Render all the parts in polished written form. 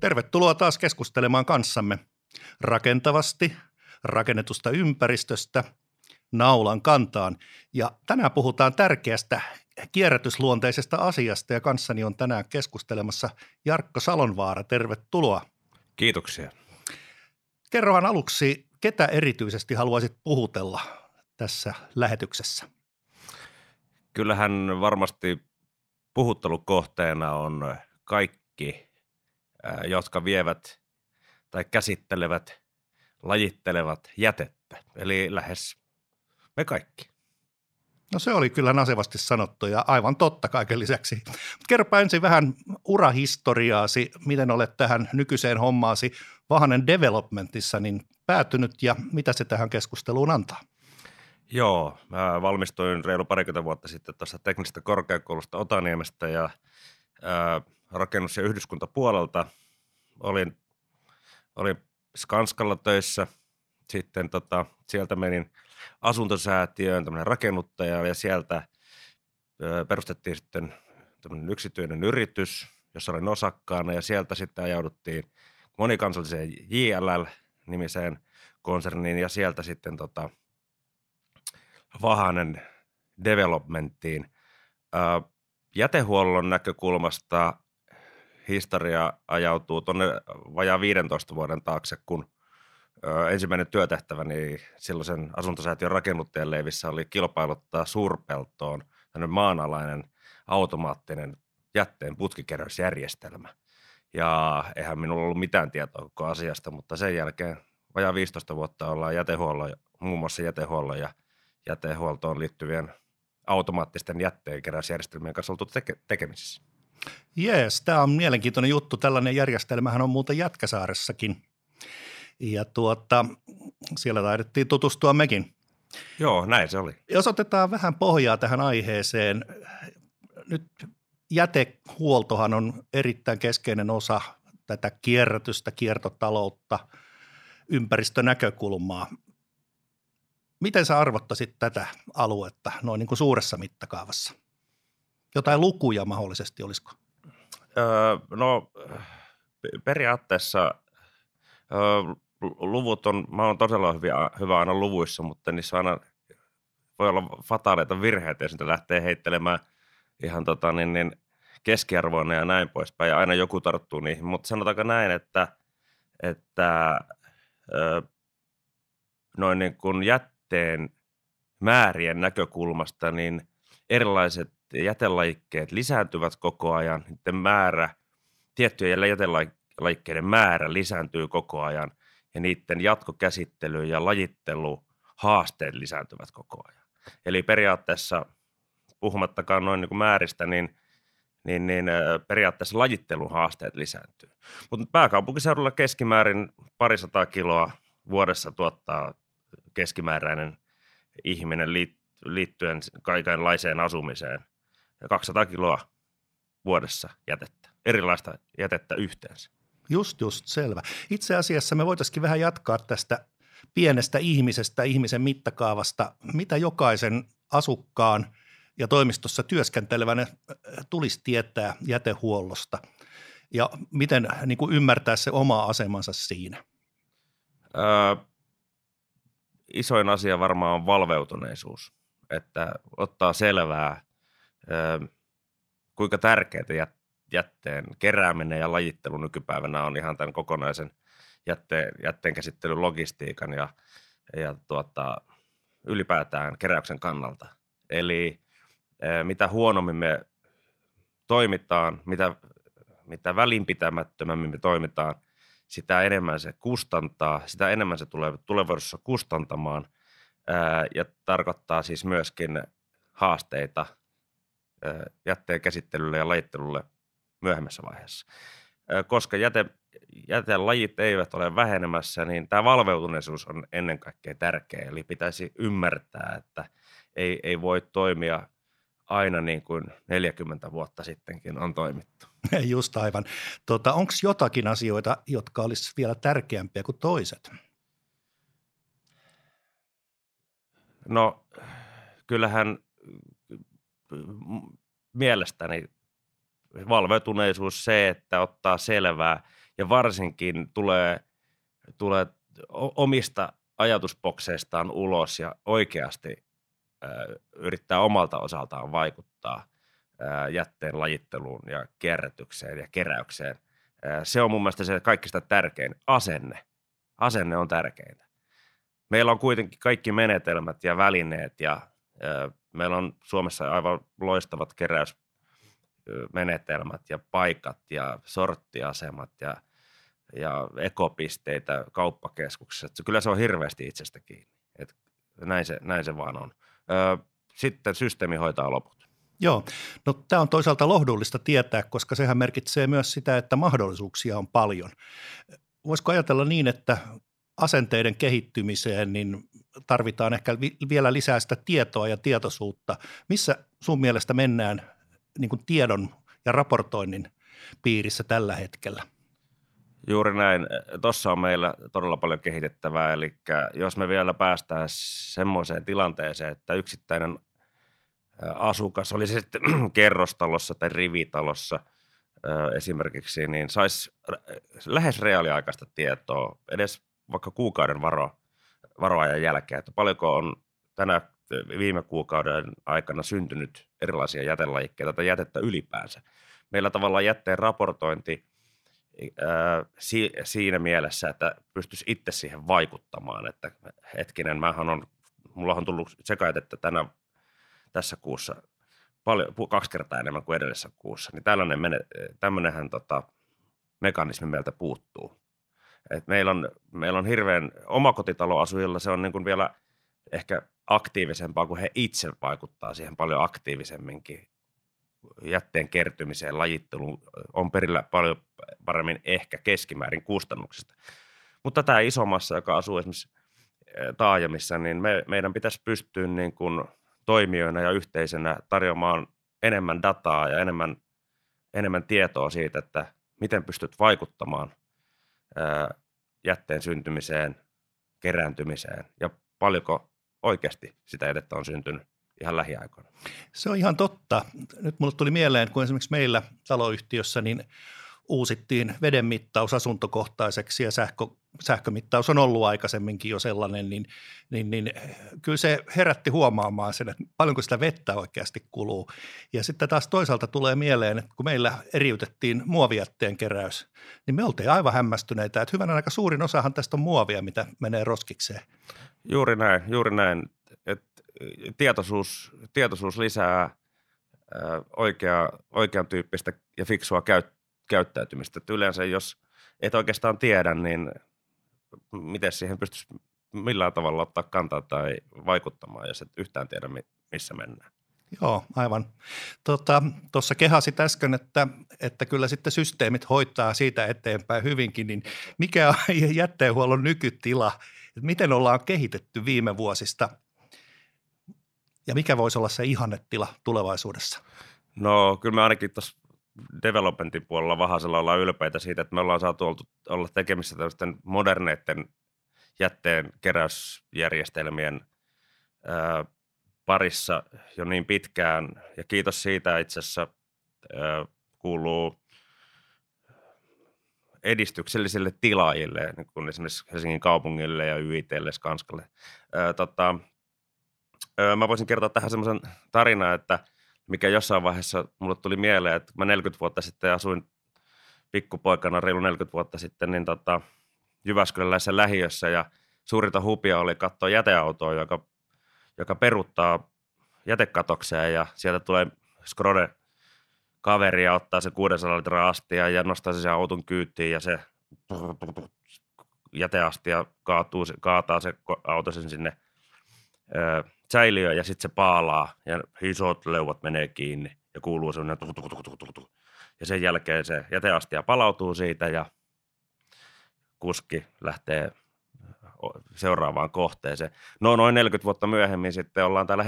Tervetuloa taas keskustelemaan kanssamme rakentavasti rakennetusta ympäristöstä naulan kantaan. Ja tänään puhutaan tärkeästä kierrätysluonteisesta asiasta ja kanssani on tänään keskustelemassa Jarkko Salonvaara. Tervetuloa. Kiitoksia. Kerrohan aluksi, ketä erityisesti haluaisit puhutella tässä lähetyksessä? Kyllähän varmasti puhuttelukohteena on kaikki, jotka vievät tai käsittelevät, lajittelevat jätettä, eli lähes me kaikki. No se oli kyllä nasevasti sanottu ja aivan totta kaiken lisäksi. Kerropa ensin vähän urahistoriaasi, miten olet tähän nykyiseen hommaasi Vahanen Developmentissa niin päätynyt ja mitä se tähän keskusteluun antaa? Joo, mä valmistuin reilu parikymmentä vuotta sitten tuosta teknisestä korkeakoulusta Otaniemestä ja rakennus- ja yhdyskuntapuolelta. Olin Skanskalla töissä, sitten sieltä menin asuntosäätiöön, tämmöinen rakennuttaja, ja sieltä perustettiin sitten tämmöinen yksityinen yritys, jossa olin osakkaana, ja sieltä sitten ajauduttiin monikansalliseen JLL-nimiseen konserniin, ja sieltä sitten Vahanen Developmenttiin. Jätehuollon näkökulmasta historia ajautuu tuonne vajaa 15 vuoden taakse, kun ensimmäinen työtehtäväni silloisen asuntosäätiön rakennuttajan leivissä oli kilpailuttaa suurpeltoon tämmöinen maanalainen automaattinen jätteen putkikeräysjärjestelmä. Ja eihän minulla ollut mitään tietoa koko asiasta, mutta sen jälkeen vajaa 15 vuotta ollaan muun muassa jätehuollon ja jätehuoltoon liittyvien automaattisten jätteenkeräysjärjestelmien kanssa oltu tekemisissä. Jees, tämä on mielenkiintoinen juttu. Tällainen järjestelmähän on muuten Jätkäsaaressakin. Ja siellä taidettiin tutustua mekin. Joo, näin se oli. Jos otetaan vähän pohjaa tähän aiheeseen. Nyt jätehuoltohan on erittäin keskeinen osa tätä kierrätystä, kiertotaloutta, ympäristönäkökulmaa. Miten sä arvottaisit tätä aluetta noin niin kuin suuressa mittakaavassa? Jotain lukuja mahdollisesti olisiko? No periaatteessa luvut on, mä oon todella hyvä aina luvuissa, mutta niissä aina voi olla fataaleita virheitä, jos niitä lähtee heittelemään ihan keskiarvoina ja näin poispäin. Ja aina joku tarttuu niihin, mutta sanotaanko näin, että noin niin kuin jätteen määrien näkökulmasta, niin erilaiset jätelajikkeet lisääntyvät koko ajan, niiden määrä, tiettyjen jätelajikkeiden määrä lisääntyy koko ajan, ja niiden jatkokäsittely ja lajittelu haasteet lisääntyvät koko ajan. Eli periaatteessa, puhumattakaan noin niin kuin määristä, niin periaatteessa lajittelun haasteet lisääntyy. Mutta pääkaupunkiseudulla keskimäärin 200 kiloa vuodessa tuottaa keskimääräinen ihminen liittyen kaikenlaiseen asumiseen 200 kiloa vuodessa jätettä, erilaista jätettä yhteensä. Just, selvä. Itse asiassa me voitaisiin vähän jatkaa tästä pienestä ihmisestä, ihmisen mittakaavasta, mitä jokaisen asukkaan ja toimistossa työskentelevänä tulisi tietää jätehuollosta ja miten niin kuin ymmärtää se oma asemansa siinä. Isoin asia varmaan on valveutuneisuus, että ottaa selvää, kuinka tärkeää jätteen kerääminen ja lajittelu nykypäivänä on ihan tämän kokonaisen jätteenkäsittelyn logistiikan ja ylipäätään keräyksen kannalta. Eli mitä huonommin me toimitaan, mitä välinpitämättömämmin me toimitaan, sitä enemmän se kustantaa, sitä enemmän se tulee tulevaisuudessa kustantamaan ja tarkoittaa siis myöskin haasteita jätteen käsittelylle ja lajittelulle myöhemmässä vaiheessa. Koska jätelajit eivät ole vähenemässä, niin tämä valveutuneisuus on ennen kaikkea tärkeä. Eli pitäisi ymmärtää, että ei voi toimia aina niin kuin 40 vuotta sittenkin on toimittu. Just aivan. Onko jotakin asioita, jotka olisi vielä tärkeämpiä kuin toiset? No kyllähän mielestäni valveutuneisuus, se, että ottaa selvää ja varsinkin tulee omista ajatusbokseistaan ulos ja oikeasti yrittää omalta osaltaan vaikuttaa jätteen lajitteluun ja kierrätykseen ja keräykseen. Se on mun mielestä se kaikista tärkein asenne. Asenne on tärkeintä. Meillä on kuitenkin kaikki menetelmät ja välineet ja meillä on Suomessa aivan loistavat keräysmenetelmät ja paikat ja sorttiasemat ja ekopisteitä kauppakeskuksissa. Kyllä se on hirveästi itsestä kiinni. Et näin se vaan on. Sitten systeemi hoitaa loput. Joo. No, tämä on toisaalta lohdullista tietää, koska sehän merkitsee myös sitä, että mahdollisuuksia on paljon. Voisiko ajatella niin, että asenteiden kehittymiseen niin tarvitaan ehkä vielä lisää sitä tietoa ja tietoisuutta. Missä sun mielestä mennään niin kuin tiedon ja raportoinnin piirissä tällä hetkellä? Juuri näin. Tuossa on meillä todella paljon kehitettävää. Eli jos me vielä päästään semmoiseen tilanteeseen, että yksittäinen asukas, oli se sitten kerrostalossa tai rivitalossa esimerkiksi, niin saisi lähes reaaliaikaista tietoa, edes vaikka kuukauden varoajan jälkeen, että paljonko on viime kuukauden aikana syntynyt erilaisia jätelajikkeita tai jätettä ylipäänsä. Meillä tavallaan jätteen raportointi siinä mielessä, että pystyisi itse siihen vaikuttamaan, että hetkinen, mulla on tullut sekajätettä tässä kuussa paljon, 2 kertaa enemmän kuin edellisessä kuussa, niin tämmöinenhän mekanismi meiltä puuttuu. Et meillä on hirveän omakotitaloasujilla, se on niin kuin vielä ehkä aktiivisempaa, kun he itse vaikuttaa siihen paljon aktiivisemminkin. Jätteen kertymiseen, lajitteluun on perillä paljon paremmin ehkä keskimäärin kustannuksista. Mutta tämä isommassa, joka asuu esimerkiksi taajamissa, niin meidän pitäisi pystyä niin kuin toimijoina ja yhteisönä tarjoamaan enemmän dataa ja enemmän tietoa siitä, että miten pystyt vaikuttamaan jätteen syntymiseen, kerääntymiseen ja paljonko oikeasti sitä jätettä on syntynyt ihan lähiaikoina. Se on ihan totta. Nyt mulle tuli mieleen, kun esimerkiksi meillä taloyhtiössä niin uusittiin vedenmittaus asuntokohtaiseksi ja sähkömittaus on ollut aikaisemminkin jo sellainen, niin kyllä se herätti huomaamaan sen, että paljonko sitä vettä oikeasti kuluu. Ja sitten taas toisaalta tulee mieleen, että kun meillä eriytettiin muovijätteen keräys, niin me oltiin aivan hämmästyneitä, että hyvän aika suurin osahan tästä on muovia, mitä menee roskikseen. Juuri näin. Tietoisuus lisää oikean tyyppistä ja fiksua käyttäytymistä. Et yleensä jos et oikeastaan tiedä, niin miten siihen pystyisi millään tavalla ottaa kantaa tai vaikuttamaan, jos et yhtään tiedä, missä mennään. Joo, aivan. Tuossa kehasit äsken, että kyllä sitten systeemit hoitaa siitä eteenpäin hyvinkin, niin mikä on jätteenhuollon nykytila? Et miten ollaan kehitetty viime vuosista ja mikä voisi olla se ihannetila tulevaisuudessa? No kyllä me ainakin tuossa developmentin puolella Vahasella ollaan ylpeitä siitä, että me ollaan saatu olla tekemissä tämmöisten moderneiden jätteen keräysjärjestelmien parissa jo niin pitkään. Ja kiitos siitä itse asiassa kuuluu edistyksellisille tilaajille, niin kuin esimerkiksi Helsingin kaupungille ja YITlle, Skanskalle. Mä voisin kertoa tähän semmoisen tarinan, että mikä jossain vaiheessa mulle tuli mieleen, että mä 40 vuotta sitten asuin pikkupoikana, reilu 40 vuotta sitten, niin Jyväskylässä lähiössä ja suurinta hupia oli katsoa jäteautoa, joka peruuttaa jätekatokseen ja sieltä tulee skrode kaveri ja ottaa se 600 litraa astia ja nostaa se sen auton kyytiin ja se jäteastia kaataa se auto sen sinne säiliöön ja sitten se paalaa ja isot leuat menee kiinni ja kuuluu semmoinen tutututututututu. Ja sen jälkeen se jäteastia palautuu siitä ja kuski lähtee seuraavaan kohteeseen. No noin 40 vuotta myöhemmin sitten ollaan täällä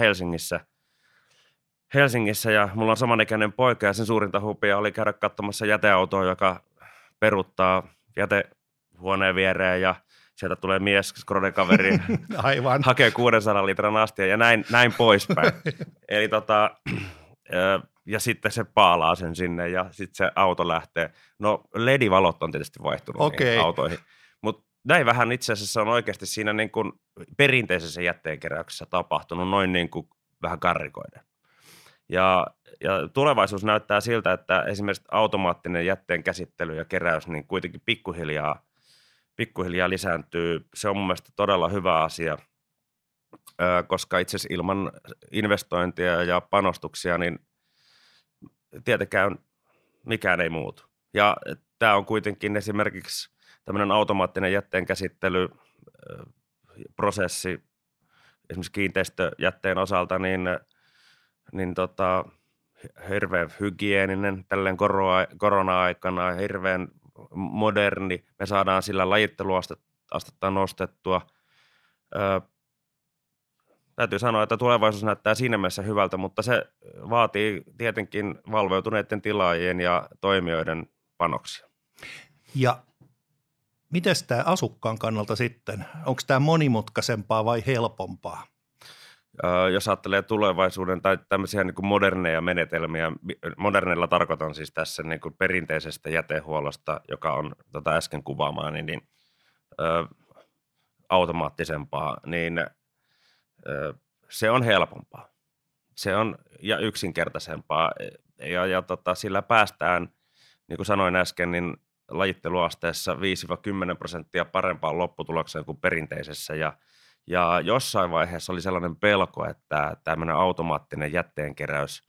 Helsingissä ja mulla on samanikäinen poika ja sen suurinta hupia oli käydä katsomassa jäteautoa, joka peruuttaa jätehuoneen viereen ja sieltä tulee mies, skrodekaveri, hakee 600 litran astia ja näin poispäin. Eli ja sitten se paalaa sen sinne ja sitten se auto lähtee. No LED-valot on tietysti vaihtunut niihin autoihin, mutta näin vähän itse asiassa on oikeasti siinä niin kuin perinteisessä jätteenkeräyksessä tapahtunut noin niin kuin vähän karrikoiden. Ja tulevaisuus näyttää siltä, että esimerkiksi automaattinen jätteen käsittely ja keräys niin kuitenkin pikkuhiljaa lisääntyy. Se on mun mielestä todella hyvä asia, koska itse asiassa ilman investointia ja panostuksia niin tietenkään mikään ei muutu. Ja tämä on kuitenkin esimerkiksi tämmöinen automaattinen jätteen käsittelyprosessi esimerkiksi kiinteistöjätteen osalta niin hirveän hygieeninen tälleen korona-aikana, hirveän moderni. Me saadaan sillä lajitteluastetta nostettua. Täytyy sanoa, että tulevaisuus näyttää siinä mielessä hyvältä, mutta se vaatii tietenkin valveutuneiden tilaajien ja toimijoiden panoksia. Ja mites tämä asukkaan kannalta sitten? Onko tämä monimutkaisempaa vai helpompaa? Jos ajattelee tulevaisuuden tai tämmöisiä niin kuin moderneja menetelmiä, modernilla tarkoitan siis tässä niin kuin perinteisestä jätehuollosta, joka on tätä äsken kuvaamaa, niin automaattisempaa, niin se on helpompaa. Se on ja yksinkertaisempaa ja sillä päästään, niin kuin sanoin äsken, niin lajitteluasteessa 5-10% parempaan lopputulokseen kuin perinteisessä ja jossain vaiheessa oli sellainen pelko, että tämmöinen automaattinen jätteenkeräys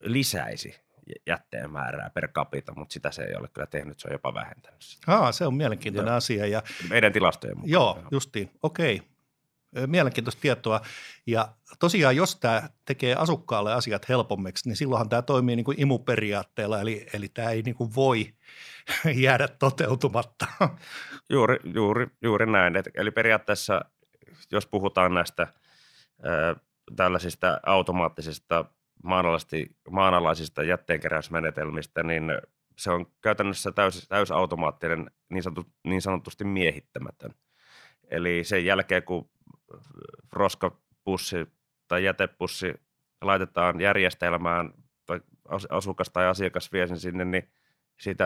lisäisi jätteen määrää per capita, mutta sitä se ei ole kyllä tehnyt, se on jopa vähentänyt. Se on mielenkiintoinen asia. Ja meidän tilastojen mukaan. Joo, justiin. Okei. Mielenkiintoista tietoa. Ja tosiaan, jos tämä tekee asukkaalle asiat helpommiksi, niin silloinhan tämä toimii niin kuin imuperiaatteella, eli tämä ei niin kuin voi jäädä toteutumatta. Juuri näin. Eli periaatteessa, jos puhutaan näistä tällaisista automaattisista maanalaisista jätteenkeräysmenetelmistä, niin se on käytännössä täysautomaattinen, niin sanotusti miehittämätön. Eli sen jälkeen, kun roskapussi tai jätepussi laitetaan järjestelmään, tai asukas tai asiakas vie sen sinne, niin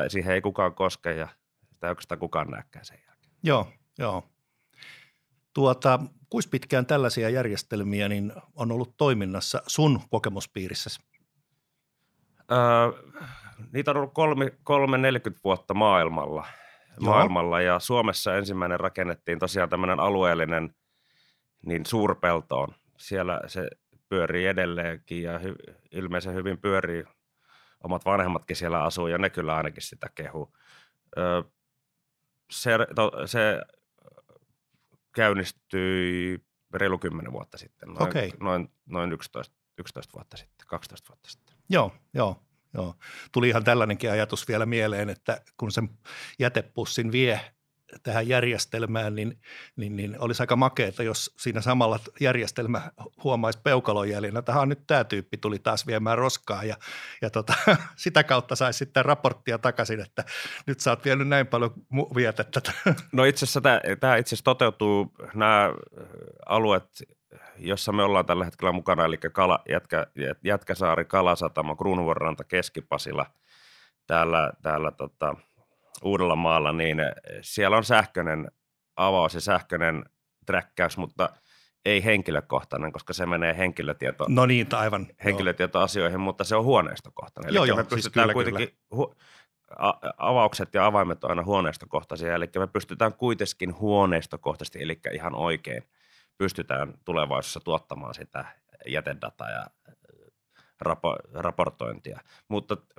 siihen ei kukaan koske ja sitä ei oikeastaan kukaan näkään sen jälkeen. Joo. Kuinka pitkään tällaisia järjestelmiä niin on ollut toiminnassa sun kokemuspiirissä? Niitä on ollut 30-40 vuotta maailmalla ja Suomessa ensimmäinen rakennettiin tosiaan tämmöinen alueellinen niin suurpeltoon. Siellä se pyörii edelleenkin ja ilmeisen hyvin pyörii. Omat vanhemmatkin siellä asuu ja ne kyllä ainakin sitä kehuu. Se käynnistyi reilu 10 vuotta sitten, noin 11 vuotta sitten, 12 vuotta sitten. Joo. Tuli ihan tällainenkin ajatus vielä mieleen, että kun sen jätepussin vie tähän järjestelmään, niin olisi aika makeata, jos siinä samalla järjestelmä huomaisi peukalonjäljenä, että nyt tämä tyyppi tuli taas viemään roskaa ja sitä kautta saisi sitten raporttia takaisin, että nyt sä oot vienyt näin paljon vietettä. No itse asiassa tämä itse asiassa toteutuu nämä alueet, jossa me ollaan tällä hetkellä mukana, eli Jätkäsaari, Kalasatama, Kruunvuoranta, Keskipasila täällä Uudellamaalla, niin siellä on sähköinen avaus ja sähköinen träkkäys, mutta ei henkilökohtainen, koska se menee henkilötietoasioihin, mutta se on huoneistokohtainen. Eli me pystytään kuitenkin avaukset ja avaimet on aina huoneistokohtaisia, eli me pystytään kuitenkin huoneistokohtaisesti, eli ihan oikein pystytään tulevaisuudessa tuottamaan sitä jätedataa ja raportointia.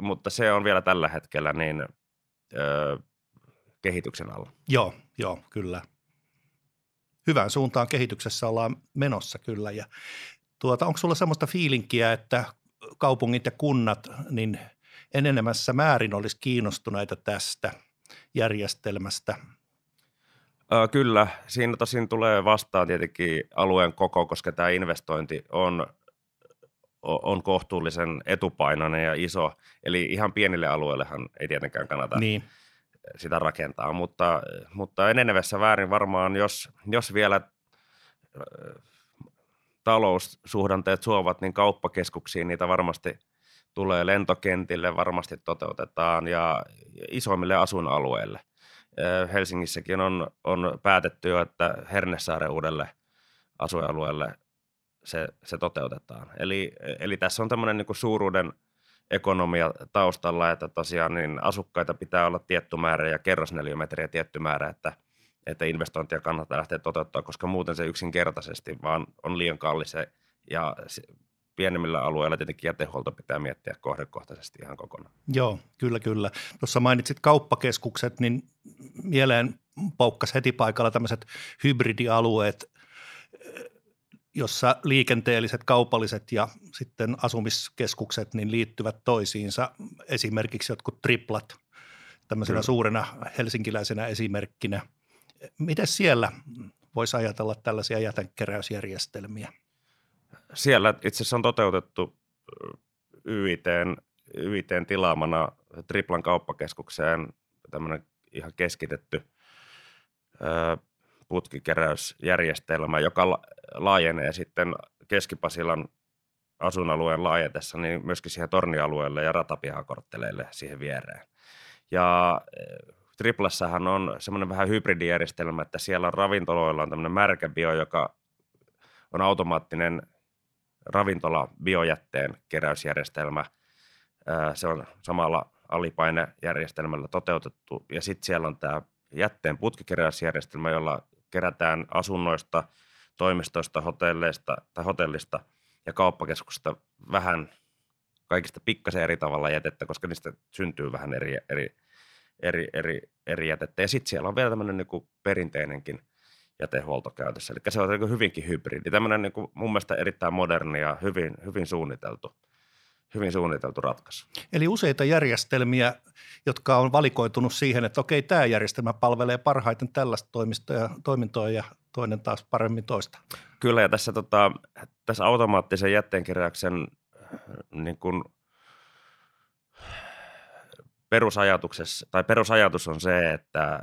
Mutta se on vielä tällä hetkellä niin kehityksen alla. Joo, kyllä. Hyvään suuntaan kehityksessä ollaan menossa kyllä. Ja onko sulla semmoista fiilinkiä, että kaupungit ja kunnat niin enenemässä määrin olisi kiinnostuneita tästä järjestelmästä? Kyllä. Siinä tosin tulee vastaan tietenkin alueen koko, koska tämä investointi on kohtuullisen etupainoinen ja iso. Eli ihan pienille alueillehan ei tietenkään kannata sitä rakentaa, mutta enenevässä väärin varmaan, jos vielä taloussuhdanteet suovat, niin kauppakeskuksiin niitä varmasti tulee, lentokentille varmasti toteutetaan ja isoimmille asuinalueille. Helsingissäkin on päätetty jo, että Hernesaaren uudelle asuinalueelle se toteutetaan. Eli tässä on tämmöinen niin suuruuden ekonomia taustalla, että tosiaan niin asukkaita pitää olla tietty määrä ja kerrosneliömetriä tietty määrä, että investointia kannattaa lähteä toteuttaa, koska muuten se yksinkertaisesti vaan on liian kallis ja pienemmillä alueilla tietenkin jätehuolto pitää miettiä kohdekohtaisesti ihan kokonaan. Joo, kyllä. Tuossa mainitsit kauppakeskukset, niin mieleen paukkas heti paikalla tämmöiset hybridialueet, jossa liikenteelliset, kaupalliset ja sitten asumiskeskukset niin liittyvät toisiinsa, esimerkiksi jotkut triplat tämmöisenä suurena helsinkiläisenä esimerkkinä. Miten siellä voisi ajatella tällaisia jätekeräysjärjestelmiä? Siellä itse asiassa on toteutettu YIT:n tilaamana Triplan kauppakeskukseen tämmöinen ihan keskitetty putkikeräysjärjestelmä, joka laajenee sitten Keskipasilan asuinalueen laajetessa niin myöskin siihen tornialueelle ja ratapihakortteleille siihen viereen. Ja Triplassahan on semmoinen vähän hybridijärjestelmä, että siellä on ravintoloilla on tämmöinen märkäbio, joka on automaattinen ravintola biojätteen keräysjärjestelmä. Se on samalla alipainejärjestelmällä toteutettu. Ja sitten siellä on tämä jätteen putkikeräysjärjestelmä, jolla kerätään asunnoista, toimistoista, hotelleista tai hotellista ja kauppakeskuksesta vähän kaikista pikkasen eri tavalla jätettä, koska niistä syntyy vähän eri jätettä. Ja sitten siellä on vielä tämmöinen niin perinteinenkin jätehuolto käytössä. Eli se on niin hyvinkin hybridi. Tämmöinen niin mun mielestä erittäin moderni ja hyvin suunniteltu ratkaisu. Eli useita järjestelmiä, jotka on valikoitunut siihen, että okei, tämä järjestelmä palvelee parhaiten tällaista toimintoa ja toinen taas paremmin toista. Kyllä, ja tässä automaattisen jätteenkeräyksen niin kuin perusajatus on se, että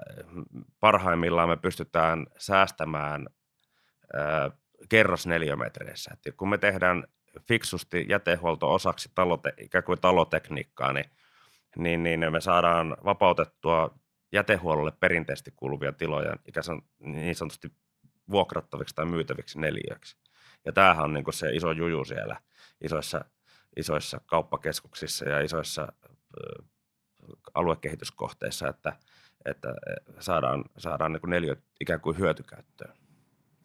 parhaimmillaan me pystytään säästämään kerrosneliömetreissä. Et kun me tehdään fiksusti jätehuolto osaksi ikään kuin talotekniikkaa, niin me saadaan vapautettua jätehuollolle perinteisesti kuuluvia tiloja niin sanotusti vuokrattaviksi tai myytäviksi neliöiksi. Ja tämähän on niin kuin se iso juju siellä isoissa kauppakeskuksissa ja isoissa aluekehityskohteissa, että saadaan niin kuin neliöt ikään kuin hyötykäyttöön.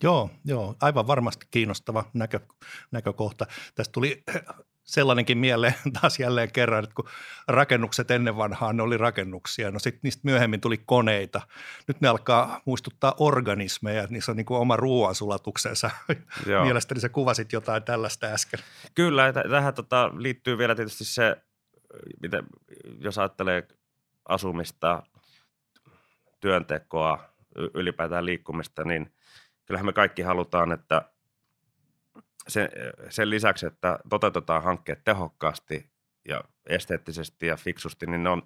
Joo, aivan varmasti kiinnostava näkökohta. Tästä tuli sellainenkin mieleen taas jälleen kerran, että kun rakennukset ennen vanhaan ne oli rakennuksia, no sitten niistä myöhemmin tuli koneita. Nyt ne alkaa muistuttaa organismeja, niissä on niin kuin oma ruoansulatuksensa. Mielestäni sä kuvasit jotain tällaista äsken. Kyllä, tähän liittyy vielä tietysti se, mitä, jos ajattelee asumista, työntekoa, ylipäätään liikkumista, niin kyllähän me kaikki halutaan, että sen lisäksi, että toteutetaan hankkeet tehokkaasti ja esteettisesti ja fiksusti, niin ne on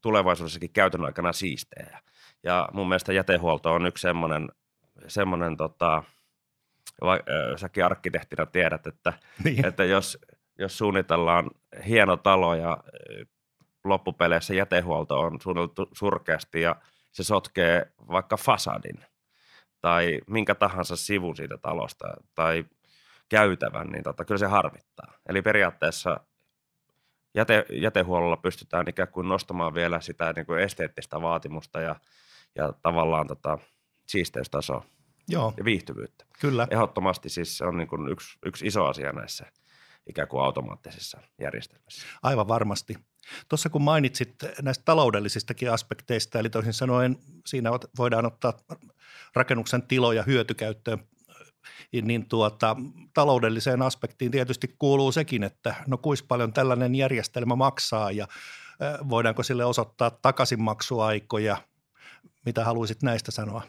tulevaisuudessakin käytön aikana siistejä. Ja mun mielestä jätehuolto on yksi semmoinen säkin arkkitehtina tiedät, että, niin, että jos suunnitellaan hieno talo ja loppupeleissä jätehuolto on suunniteltu surkeasti ja se sotkee vaikka fasadin tai minkä tahansa sivun siitä talosta tai käytävän, niin kyllä se harmittaa. Eli periaatteessa jätehuollolla pystytään ikään kuin nostamaan vielä sitä niin kuin esteettistä vaatimusta ja tavallaan siisteystasoa ja viihtyvyyttä. Kyllä. Ehdottomasti siis se on niin kuin yksi iso asia näissä ikään kuin automaattisissa järjestelmissä. Aivan varmasti. Tuossa kun mainitsit näistä taloudellisistakin aspekteista, eli toisin sanoen siinä voidaan ottaa rakennuksen tiloja hyötykäyttöön, niin taloudelliseen aspektiin tietysti kuuluu sekin, että no kuinka paljon tällainen järjestelmä maksaa ja voidaanko sille osoittaa takaisinmaksuaikoja, mitä haluaisit näistä sanoa?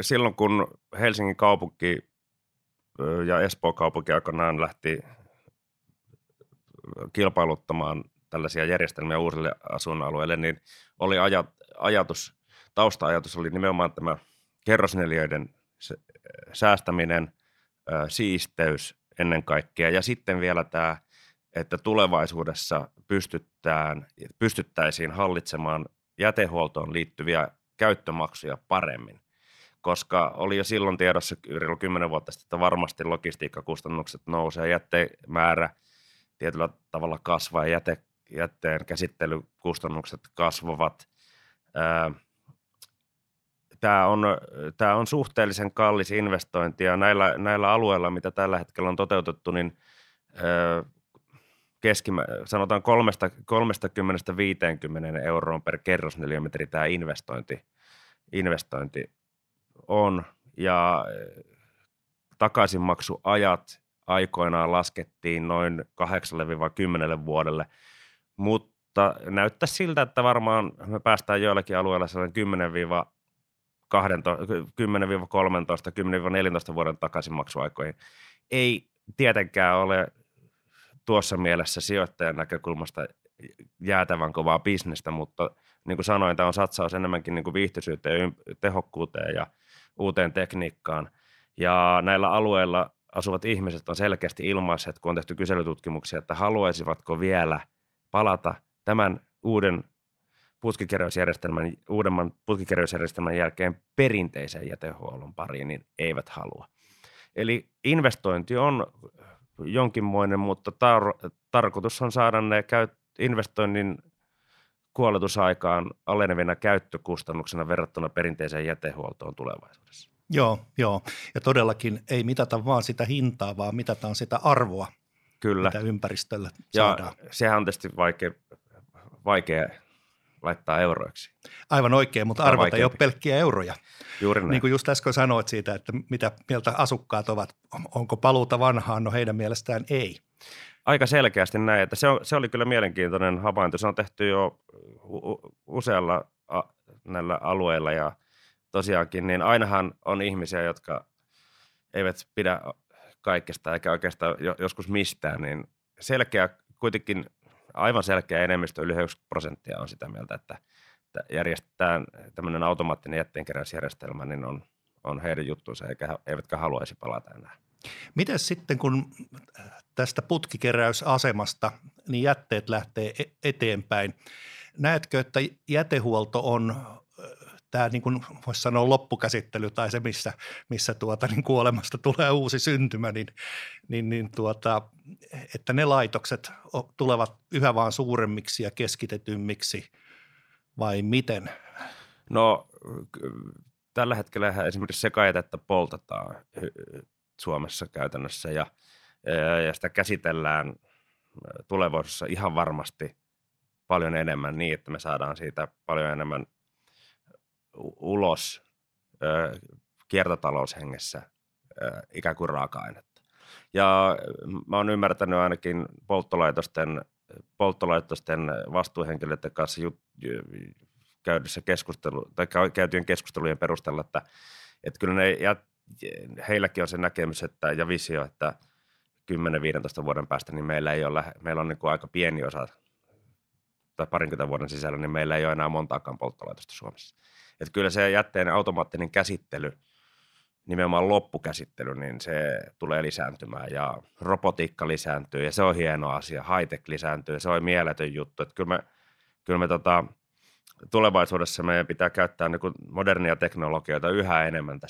Silloin kun Helsingin kaupunki ja Espoon kaupunki aikanaan lähti kilpailuttamaan tällaisia järjestelmiä uusille asuinalueille, niin oli tausta-ajatus oli nimenomaan tämä kerrosneliöiden säästäminen, siisteys ennen kaikkea ja sitten vielä tämä, että tulevaisuudessa pystyttäisiin hallitsemaan jätehuoltoon liittyviä käyttömaksuja paremmin, koska oli jo silloin tiedossa 10 vuotta sitten, että varmasti logistiikkakustannukset nousee, jättemäärä tietyllä tavalla kasvaa, jätteen käsittelykustannukset kasvavat. Tämä on suhteellisen kallis investointi ja näillä alueilla, mitä tällä hetkellä on toteutettu, niin sanotaan 30-50 euroon per kerrosneliömetri tämä investointi on. Ja takaisinmaksuajat aikoinaan laskettiin noin 8-10 vuodelle, mutta näyttää siltä, että varmaan me päästään joillakin alueilla 10-13 vuoden takaisinmaksuaikoihin. Ei tietenkään ole tuossa mielessä sijoittajan näkökulmasta jäätävän kovaa bisnestä, mutta niin kuin sanoin, tämä on satsaus enemmänkin niin kuin viihtyisyyteen, tehokkuuteen ja uuteen tekniikkaan. Ja näillä alueilla asuvat ihmiset on selkeästi ilmaisseet, kun on tehty kyselytutkimuksia, että haluaisivatko vielä palata tämän uudemman putkikeräysjärjestelmän jälkeen perinteisen jätehuollon pariin, niin eivät halua. Eli investointi on jonkinmoinen, mutta tarkoitus on saada ne investoinnin kuoletusaikaan alenevina käyttökustannuksena verrattuna perinteiseen jätehuoltoon tulevaisuudessa. Joo. Ja todellakin ei mitata vaan sitä hintaa, vaan mitataan sitä arvoa, kyllä, mitä ympäristöllä saadaan. Ja sehän on tietysti vaikea laittaa euroiksi. Aivan oikein, mutta arvot ei ole pelkkiä euroja. Juuri näin. Niin kuin just äsken sanoit siitä, että mitä mieltä asukkaat ovat, onko paluuta vanhaan, no heidän mielestään ei. Aika selkeästi näin, että se oli kyllä mielenkiintoinen havainto. Se on tehty jo usealla näillä alueilla ja tosiaankin niin ainahan on ihmisiä, jotka eivät pidä kaikesta eikä oikeastaan joskus mistään, niin selkeä kuitenkin aivan selkeä enemmistö, yli 90% on sitä mieltä, että järjestetään tämmöinen automaattinen jätteenkeräysjärjestelmä, niin on heidän juttunsa, eivätkä haluaisi palata enää. Miten sitten, kun tästä putkikeräysasemasta niin jätteet lähtee eteenpäin, näetkö, että jätehuolto on tämä, niin kuin voisi sanoa, loppukäsittely tai se, missä niin kuolemasta tulee uusi syntymä, että ne laitokset tulevat yhä vaan suuremmiksi ja keskitetymmiksi vai miten? No tällä hetkellä esimerkiksi sekajätettä poltetaan Suomessa käytännössä ja sitä käsitellään tulevaisuudessa ihan varmasti paljon enemmän niin, että me saadaan siitä paljon enemmän ulos kiertotaloushengessä ikään kuin raaka-ainetta. Ja mä oon ymmärtänyt ainakin polttolaitosten vastuuhenkilöiden kanssa käytyjen keskustelujen perusteella, että kyllä heilläkin on se näkemys ja visio, että 10-15 vuoden päästä niin meillä on niin kuin aika pieni osa tai 20 vuoden sisällä, niin meillä ei ole enää montaakaan polttolaitosta Suomessa. Että kyllä se jätteen automaattinen käsittely, nimenomaan loppukäsittely, niin se tulee lisääntymään ja robotiikka lisääntyy ja se on hieno asia. High-tech lisääntyy ja se on mieletön juttu. Että kyllä me tulevaisuudessa meidän pitää käyttää niin kuin modernia teknologioita yhä enemmän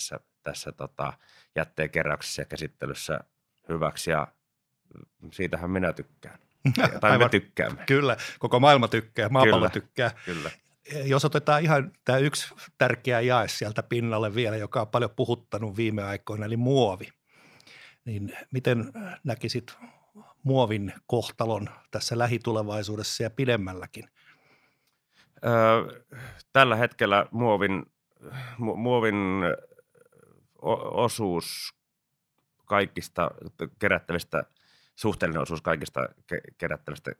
tässä jätteen keräyksessä ja käsittelyssä hyväksi ja siitähän minä tykkään. Tai aivan, me tykkäämme. Kyllä, koko maailma tykkää, maapallo tykkää. Kyllä. Jos otetaan ihan tämä yksi tärkeä jae sieltä pinnalle vielä, joka on paljon puhuttanut viime aikoina, eli muovi, niin miten näkisit muovin kohtalon tässä lähitulevaisuudessa ja pidemmälläkin? Tällä hetkellä muovin osuus kaikista kerättävistä, suhteellinen osuus kaikista kerättävistä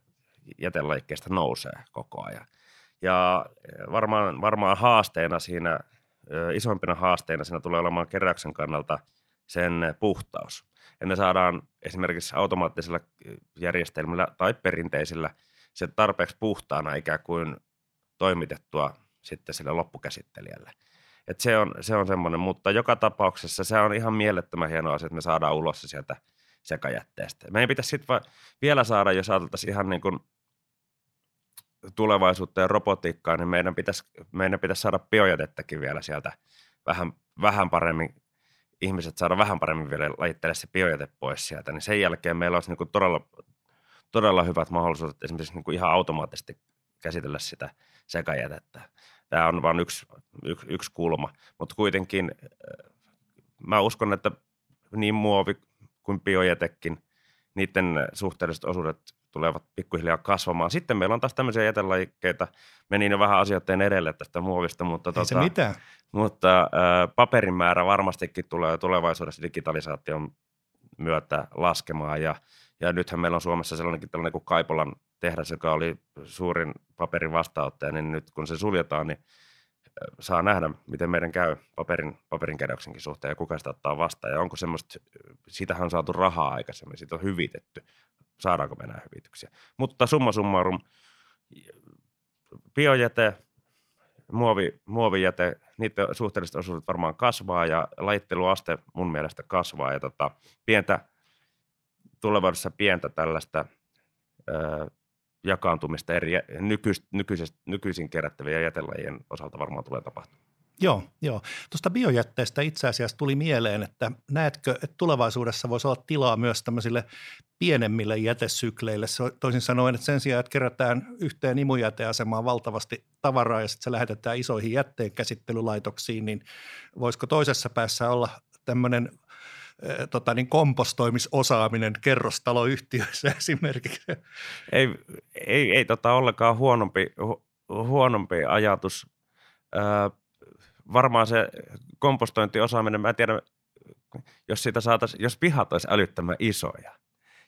jätelajikkeista nousee koko ajan. Ja varmaan isompina haasteina siinä tulee olemaan keräyksen kannalta sen puhtaus. Ja ne saadaan esimerkiksi automaattisilla järjestelmillä tai perinteisillä se tarpeeksi puhtaana ikään kuin toimitettua sitten sille loppukäsittelijälle. Et se on semmoinen, mutta joka tapauksessa se on ihan mielettömän hieno asia, että me saadaan ulos se sieltä sekajätteestä. Meidän pitäisi sitten vielä saada, jos ajateltaisiin ihan niin kuin tulevaisuutta ja robotiikkaa, niin meidän pitäisi saada biojätettäkin vielä sieltä vähän paremmin, ihmiset saada vähän paremmin vielä lajittele se biojäte pois sieltä, niin sen jälkeen meillä olisi niin kuin todella hyvät mahdollisuudet esimerkiksi niin kuin ihan automaattisesti käsitellä sitä sekajätettä. Tämä on vain yksi kulma, mutta kuitenkin mä uskon, että niin muovi kuin biojätekin, niiden suhteelliset osuudet tulevat pikkuhiljaa kasvamaan. Sitten meillä on taas tämmöisiä jätelajikkeita, menin jo vähän asioiden edelle tästä muovista, mutta, paperin määrä varmastikin tulee tulevaisuudessa digitalisaation myötä laskemaan ja nythän meillä on Suomessa tällainen kuin Kaipolan tehdas, joka oli suurin paperin vastaanottaja, niin nyt kun se suljetaan, niin saa nähdä, miten meidän käy paperinkeräyksenkin suhteen ja kuka sitä ottaa vastaan ja onko semmoista, siitähän on saatu rahaa aikaisemmin, siitä on hyvitetty, saadaanko me enää hyvityksiä. Mutta summa summarum, biojäte, muovijäte, niiden suhteelliset osuudet varmaan kasvaa ja lajitteluaste mun mielestä kasvaa ja tulevaisuudessa pientä tällaista jakaantumista eri nykyisin kerättävien jätelajien osalta varmaan tulee tapahtumaan. Joo. Tuosta biojätteestä itse asiassa tuli mieleen, että näetkö, että tulevaisuudessa voisi olla tilaa myös tämmöisille pienemmille jätesykleille. Toisin sanoen, että sen sijaan, että kerätään yhteen imujäteasemaan valtavasti tavaraa ja sitten se lähetetään isoihin jätteenkäsittelylaitoksiin, niin voisiko toisessa päässä olla tämmöinen kompostoimisosaaminen kerrostaloyhtiöissä esimerkiksi? Ei ollenkaan huonompi ajatus. Varmaan se kompostointiosaaminen, mä en tiedä, jos pihat olisi älyttömän isoja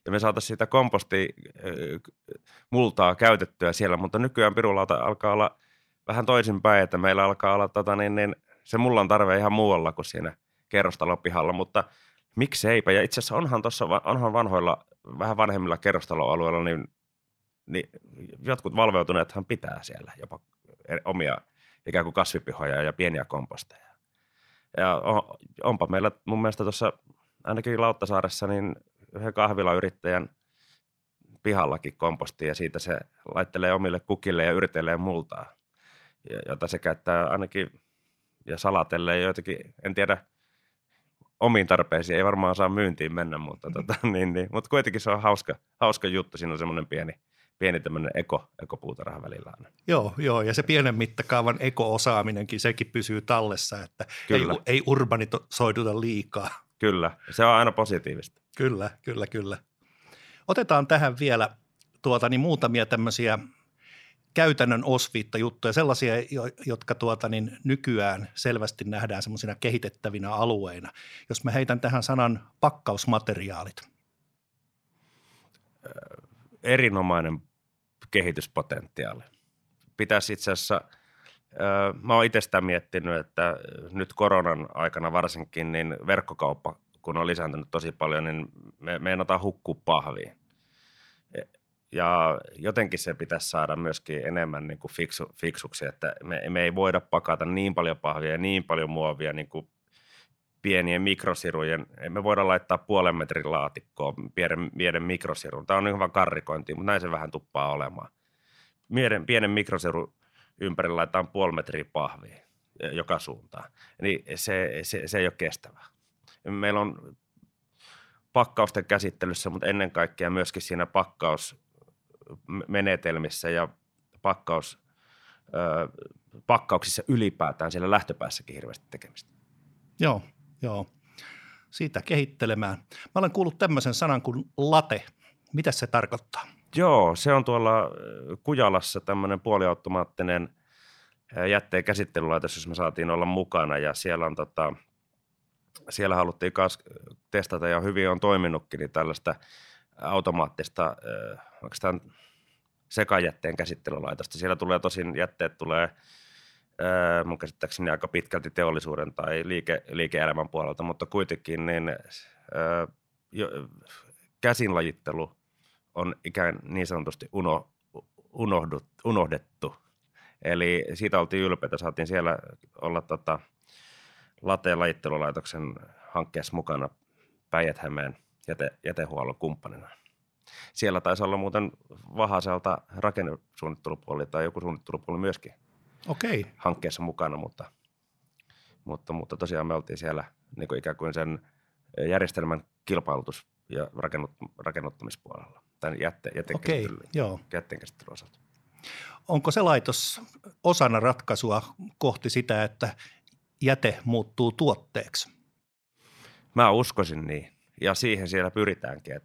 ja me saataisiin sitä kompostimultaa käytettyä siellä, mutta nykyään pirulauta alkaa olla vähän toisinpäin, että meillä alkaa olla se mullan tarve ihan muualla kuin siinä kerrostalopihalla, mutta mikseipä, ja itse asiassa onhan vanhoilla, vähän vanhemmilla kerrostaloalueilla, niin jotkut valveutuneethan pitää siellä jopa omia ikään kuin kasvipihoja ja pieniä komposteja. Ja onpa meillä mun mielestä tuossa ainakin Lauttasaaressa niin yhden kahvilayrittäjän pihallakin kompostia ja siitä se laittelee omille kukille ja yritelee multaa, jota se käyttää ainakin ja salatelee joitakin, en tiedä, omiin tarpeisiin ei varmaan saa myyntiin mennä, mutta mutta kuitenkin se on hauska juttu, siinä on semmoinen pieni tämmöinen ekopuutarha välillä aina. Joo, ja se pienen mittakaavan ekoosaaminen, sekin pysyy tallessa, että ei urbanisoiduta liikaa. Kyllä, se on aina positiivista. Kyllä. Otetaan tähän vielä muutamia tämmöisiä käytännön osviittajuttuja, sellaisia, jotka nykyään selvästi nähdään semmoisina kehitettävinä alueina. Jos mä heitän tähän sanan pakkausmateriaalit. Erinomainen kehityspotentiaali. Pitäisi itse asiassa, mä oon itse sitä miettinyt, että nyt koronan aikana varsinkin, niin verkkokauppa, kun on lisääntynyt tosi paljon, niin me ennataan hukkua pahviin. Ja jotenkin se pitäisi saada myöskin enemmän niin kuin fiksuksi, että me ei voida pakata niin paljon pahvia ja niin paljon muovia niin kuin pienien mikrosirujen. Me voidaan laittaa 0,5 metrin laatikkoon pienen mikrosirun. Tämä on ihan vaan karrikointia, mutta näin se vähän tuppaa olemaan. Pienen mikrosirun ympärillä laitetaan 0,5 metriä pahvia joka suuntaan. Niin se ei ole kestävää. Meillä on pakkausten käsittelyssä, mutta ennen kaikkea myöskin siinä pakkausmenetelmissä ja pakkauksissa ylipäätään siellä lähtöpäässäkin hirveästi tekemistä. Joo. Siitä kehittelemään. Mä olen kuullut tämmöisen sanan kuin LATE. Mitä se tarkoittaa? Joo, se on tuolla Kujalassa tämmöinen puoliautomaattinen jätteen käsittelylaitos, jos me saatiin olla mukana ja siellä on siellä haluttiin testata ja hyvin on toiminutkin niin tällaista automaattista sekajätteen käsittelylaitosta. Siellä tulee tosin jätteet tulee mun käsittääkseni aika pitkälti teollisuuden tai liike-elämän puolelta, mutta kuitenkin niin käsinlajittelu on ikään niin sanotusti unohdettu. Eli siitä oltiin ylpeitä, saatiin siellä olla LATE lajittelulaitoksen hankkeessa mukana Päijät-Hämeen jätehuollon kumppanina. Siellä taisi olla muuten Vahaselta rakennesuunnittelupuoli tai joku suunnittelupuoli myöskin okei. hankkeessa mukana, mutta tosiaan me oltiin siellä niin kuin ikään kuin sen järjestelmän kilpailutus- ja rakennuttamispuolella tämän jätteenkäsittelyn osalta. Onko se laitos osana ratkaisua kohti sitä, että jäte muuttuu tuotteeksi? Mä uskoisin niin. Ja siihen siellä pyritäänkin,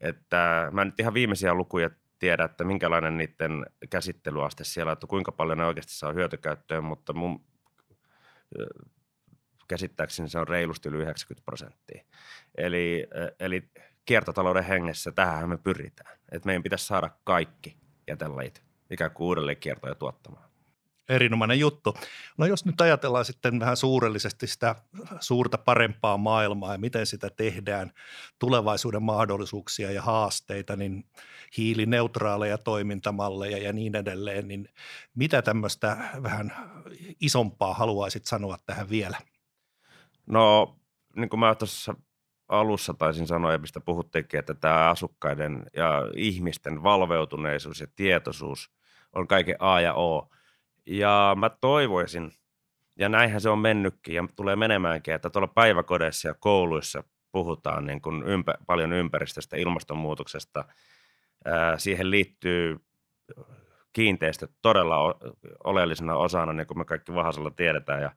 että mä en nyt ihan viimeisiä lukuja tiedä, että minkälainen niiden käsittelyaste siellä, että kuinka paljon ne oikeasti saa hyötykäyttöön, mutta mun käsittääkseni se on reilusti yli 90%. Eli kiertotalouden hengessä tähän me pyritään, että meidän pitäisi saada kaikki jätelajit ikään kuin uudelleen kiertoja tuottamaan. Erinomainen juttu. No jos nyt ajatellaan sitten vähän suurellisesti sitä suurta parempaa maailmaa ja miten sitä tehdään, tulevaisuuden mahdollisuuksia ja haasteita, niin hiilineutraaleja toimintamalleja ja niin edelleen, niin mitä tämmöistä vähän isompaa haluaisit sanoa tähän vielä? No niin kuin mä tuossa alussa taisin sanoa ja mistä puhuttiinkin, että tämä asukkaiden ja ihmisten valveutuneisuus ja tietoisuus on kaiken A ja O. Ja mä toivoisin, ja näinhän se on mennytkin ja tulee menemäänkin, että tuolla päiväkodeissa ja kouluissa puhutaan niin kuin paljon ympäristöstä, ilmastonmuutoksesta. Siihen liittyy kiinteistöt todella oleellisena osana, niin kuin me kaikki Vahasalla tiedetään, ja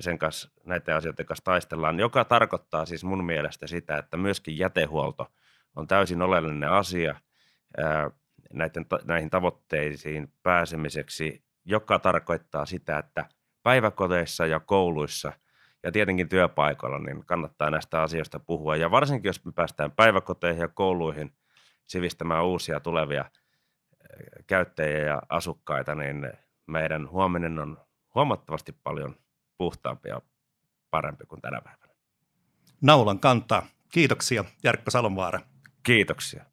sen kanssa, näiden asioiden kanssa taistellaan, joka tarkoittaa siis mun mielestä sitä, että myöskin jätehuolto on täysin oleellinen asia näihin tavoitteisiin pääsemiseksi, joka tarkoittaa sitä, että päiväkodeissa ja kouluissa ja tietenkin työpaikoilla niin kannattaa näistä asioista puhua. Ja varsinkin, jos me päästään päiväkoteihin ja kouluihin sivistämään uusia tulevia käyttäjiä ja asukkaita, niin meidän huominen on huomattavasti paljon puhtaampi ja parempi kuin tänä päivänä. Naulan kantaa. Kiitoksia, Jarkko Salonvaara. Kiitoksia.